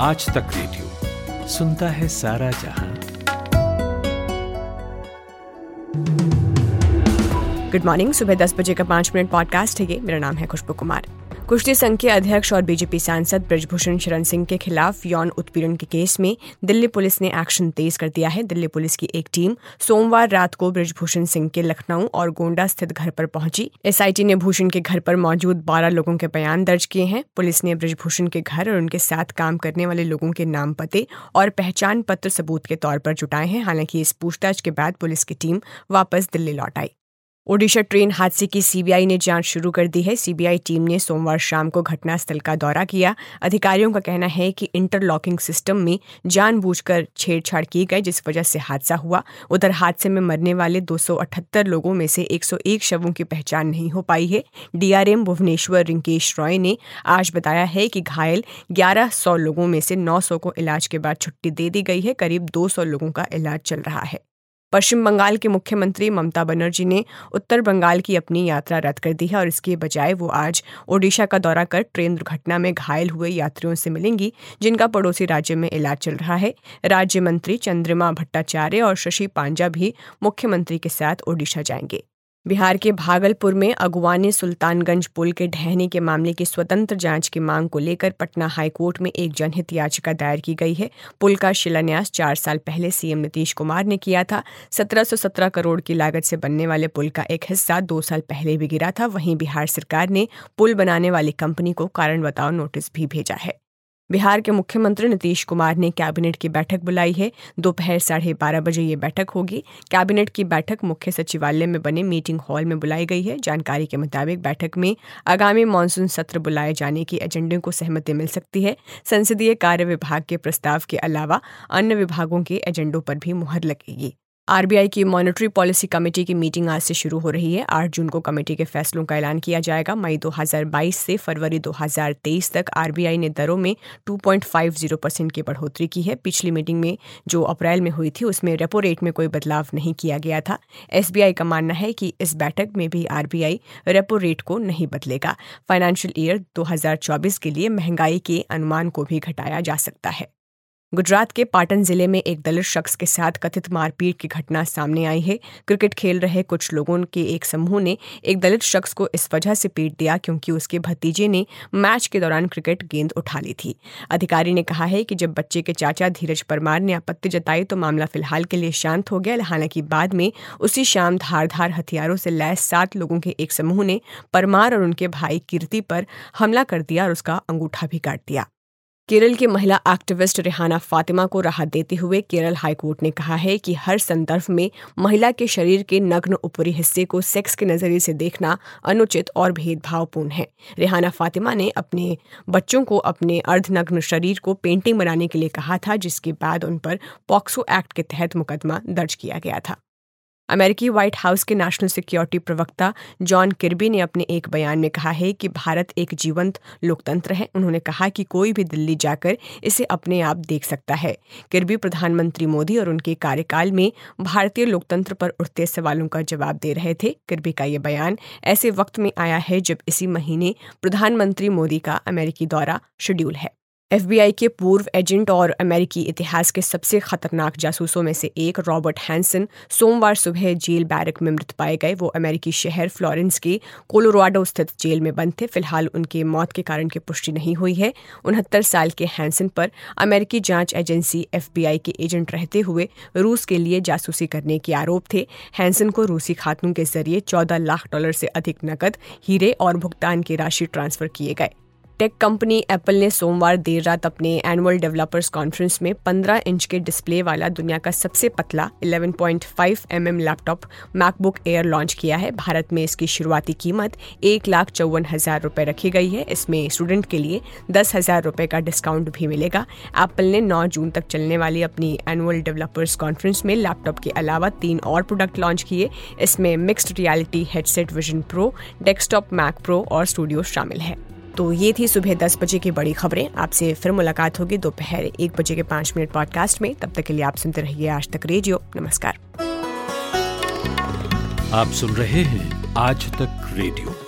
आज तक रेडियो सुनता है सारा जहां। Good morning. सुबह 10 बजे का 5 मिनट पॉडकास्ट है ये। मेरा नाम है खुशबू कुमार। कुश्ती संघ के अध्यक्ष और बीजेपी सांसद बृजभूषण शरण सिंह के खिलाफ यौन उत्पीड़न के केस में दिल्ली पुलिस ने एक्शन तेज कर दिया है। दिल्ली पुलिस की एक टीम सोमवार रात को बृजभूषण सिंह के लखनऊ और गोंडा स्थित घर पर पहुंची। एसआईटी ने भूषण के घर पर मौजूद 12 लोगों के बयान दर्ज किए हैं। पुलिस ने बृजभूषण के घर और उनके साथ काम करने वाले लोगों के नाम, पते और पहचान पत्र सबूत के तौर पर जुटाए हैं। हालांकि इस पूछताछ के बाद पुलिस की टीम वापस दिल्ली लौट आई। ओडिशा ट्रेन हादसे की सीबीआई ने जांच शुरू कर दी है। सीबीआई टीम ने सोमवार शाम को घटनास्थल का दौरा किया। अधिकारियों का कहना है कि इंटरलॉकिंग सिस्टम में जानबूझकर छेड़छाड़ की गई, जिस वजह से हादसा हुआ। उधर हादसे में मरने वाले 278 लोगों में से 101 शवों की पहचान नहीं हो पाई है। डीआरएम भुवनेश्वर रिंकेश रॉय ने आज बताया है कि घायल 1100 लोगों में से 900 को इलाज के बाद छुट्टी दे दी गई है। करीब 200 लोगों का इलाज चल रहा है। पश्चिम बंगाल के मुख्यमंत्री ममता बनर्जी ने उत्तर बंगाल की अपनी यात्रा रद्द कर दी है और इसके बजाय वो आज ओडिशा का दौरा कर ट्रेन दुर्घटना में घायल हुए यात्रियों से मिलेंगी, जिनका पड़ोसी राज्य में इलाज चल रहा है। राज्य मंत्री चंद्रिमा भट्टाचार्य और शशि पांजा भी मुख्यमंत्री के साथ ओडिशा जाएंगे। बिहार के भागलपुर में अगुवानी-सुल्तानगंज पुल के ढहने के मामले की स्वतंत्र जांच की मांग को लेकर पटना हाईकोर्ट में एक जनहित याचिका दायर की गई है। पुल का शिलान्यास 4 साल पहले सीएम नीतीश कुमार ने किया था। 1717 करोड़ की लागत से बनने वाले पुल का एक हिस्सा 2 साल पहले भी गिरा था। वहीं बिहार सरकार ने पुल बनाने वाली कंपनी को कारण बताओ नोटिस भी भेजा है। बिहार के मुख्यमंत्री नीतीश कुमार ने कैबिनेट की बैठक बुलाई है। दोपहर 12:30 बजे ये बैठक होगी। कैबिनेट की बैठक मुख्य सचिवालय में बने मीटिंग हॉल में बुलाई गई है। जानकारी के मुताबिक बैठक में आगामी मानसून सत्र बुलाए जाने की एजेंडे को सहमति मिल सकती है। संसदीय कार्य विभाग के प्रस्ताव के अलावा अन्य विभागों के एजेंडों पर भी मुहर लगेगी। आरबीआई की मॉनेटरी पॉलिसी कमेटी की मीटिंग आज से शुरू हो रही है। 8 जून को कमेटी के फैसलों का ऐलान किया जाएगा। मई 2022 से फरवरी 2023 तक आरबीआई ने दरों में 2.50% की बढ़ोतरी की है। पिछली मीटिंग में जो अप्रैल में हुई थी, उसमें रेपो रेट में कोई बदलाव नहीं किया गया था। एसबीआई का मानना है कि इस बैठक में भी आरबीआई रेपो रेट को नहीं बदलेगा। फाइनेंशियल ईयर 2024 के लिए महंगाई के अनुमान को भी घटाया जा सकता है। गुजरात के पाटन जिले में एक दलित शख्स के साथ कथित मारपीट की घटना सामने आई है। क्रिकेट खेल रहे कुछ लोगों के एक समूह ने एक दलित शख्स को इस वजह से पीट दिया क्योंकि उसके भतीजे ने मैच के दौरान क्रिकेट गेंद उठा ली थी। अधिकारी ने कहा है कि जब बच्चे के चाचा धीरज परमार ने आपत्ति जताई तो मामला फिलहाल के लिए शांत हो गया। हालांकि बाद में उसी शाम धारदार हथियारों से लैस 7 लोगों के एक समूह ने परमार और उनके भाई कीर्ति पर हमला कर दिया और उसका अंगूठा भी काट दिया। केरल की महिला एक्टिविस्ट रिहाना फ़ातिमा को राहत देते हुए केरल हाईकोर्ट ने कहा है कि हर संदर्भ में महिला के शरीर के नग्न ऊपरी हिस्से को सेक्स के नज़रिए से देखना अनुचित और भेदभावपूर्ण है। रिहाना फ़ातिमा ने अपने बच्चों को अपने अर्धनग्न शरीर को पेंटिंग बनाने के लिए कहा था, जिसके बाद उन पर पॉक्सो एक्ट के तहत मुकदमा दर्ज किया गया था। अमेरिकी व्हाइट हाउस के नेशनल सिक्योरिटी प्रवक्ता जॉन किर्बी ने अपने एक बयान में कहा है कि भारत एक जीवंत लोकतंत्र है। उन्होंने कहा कि कोई भी दिल्ली जाकर इसे अपने आप देख सकता है। किर्बी प्रधानमंत्री मोदी और उनके कार्यकाल में भारतीय लोकतंत्र पर उठते सवालों का जवाब दे रहे थे। किर्बी का ये बयान ऐसे वक्त में आया है जब इसी महीने प्रधानमंत्री मोदी का अमेरिकी दौरा शेड्यूल है। एफबीआई के पूर्व एजेंट और अमेरिकी इतिहास के सबसे खतरनाक जासूसों में से एक रॉबर्ट हैंसन सोमवार सुबह जेल बैरक में मृत पाए गए। वो अमेरिकी शहर फ्लोरेंस के कोलोराडो स्थित जेल में बंद थे। फिलहाल उनके मौत के कारण की पुष्टि नहीं हुई है। 69 साल के हैंसन पर अमेरिकी जांच एजेंसी एफबीआई के एजेंट रहते हुए रूस के लिए जासूसी करने के आरोप थे। हैंसन को रूसी खातून के जरिए $14 लाख से अधिक नकद, हीरे और भुगतान की राशि ट्रांसफर किए गए। टेक कंपनी एप्पल ने सोमवार देर रात अपने एनुअल डेवलपर्स कॉन्फ्रेंस में 15 इंच के डिस्प्ले वाला दुनिया का सबसे पतला 11.5 mm laptop MacBook Air launch किया है। भारत में इसकी शुरुआती कीमत ₹1,54,000 रखी गई है। इसमें स्टूडेंट के लिए ₹10,000 का डिस्काउंट भी मिलेगा। एप्पल ने 9 जून तक चलने वाली अपनी एनुअल डेवलपर्स कॉन्फ्रेंस में लैपटॉप के अलावा 3 और प्रोडक्ट लॉन्च किए। इसमें mixed reality headset Vision Pro, desktop Mac Pro और स्टूडियो शामिल है। तो ये थी सुबह 10 बजे की बड़ी खबरें। आपसे फिर मुलाकात होगी दोपहर 1 बजे के 5 मिनट पॉडकास्ट में। तब तक के लिए आप सुनते रहिए आज तक रेडियो। नमस्कार। आप सुन रहे हैं आज तक रेडियो।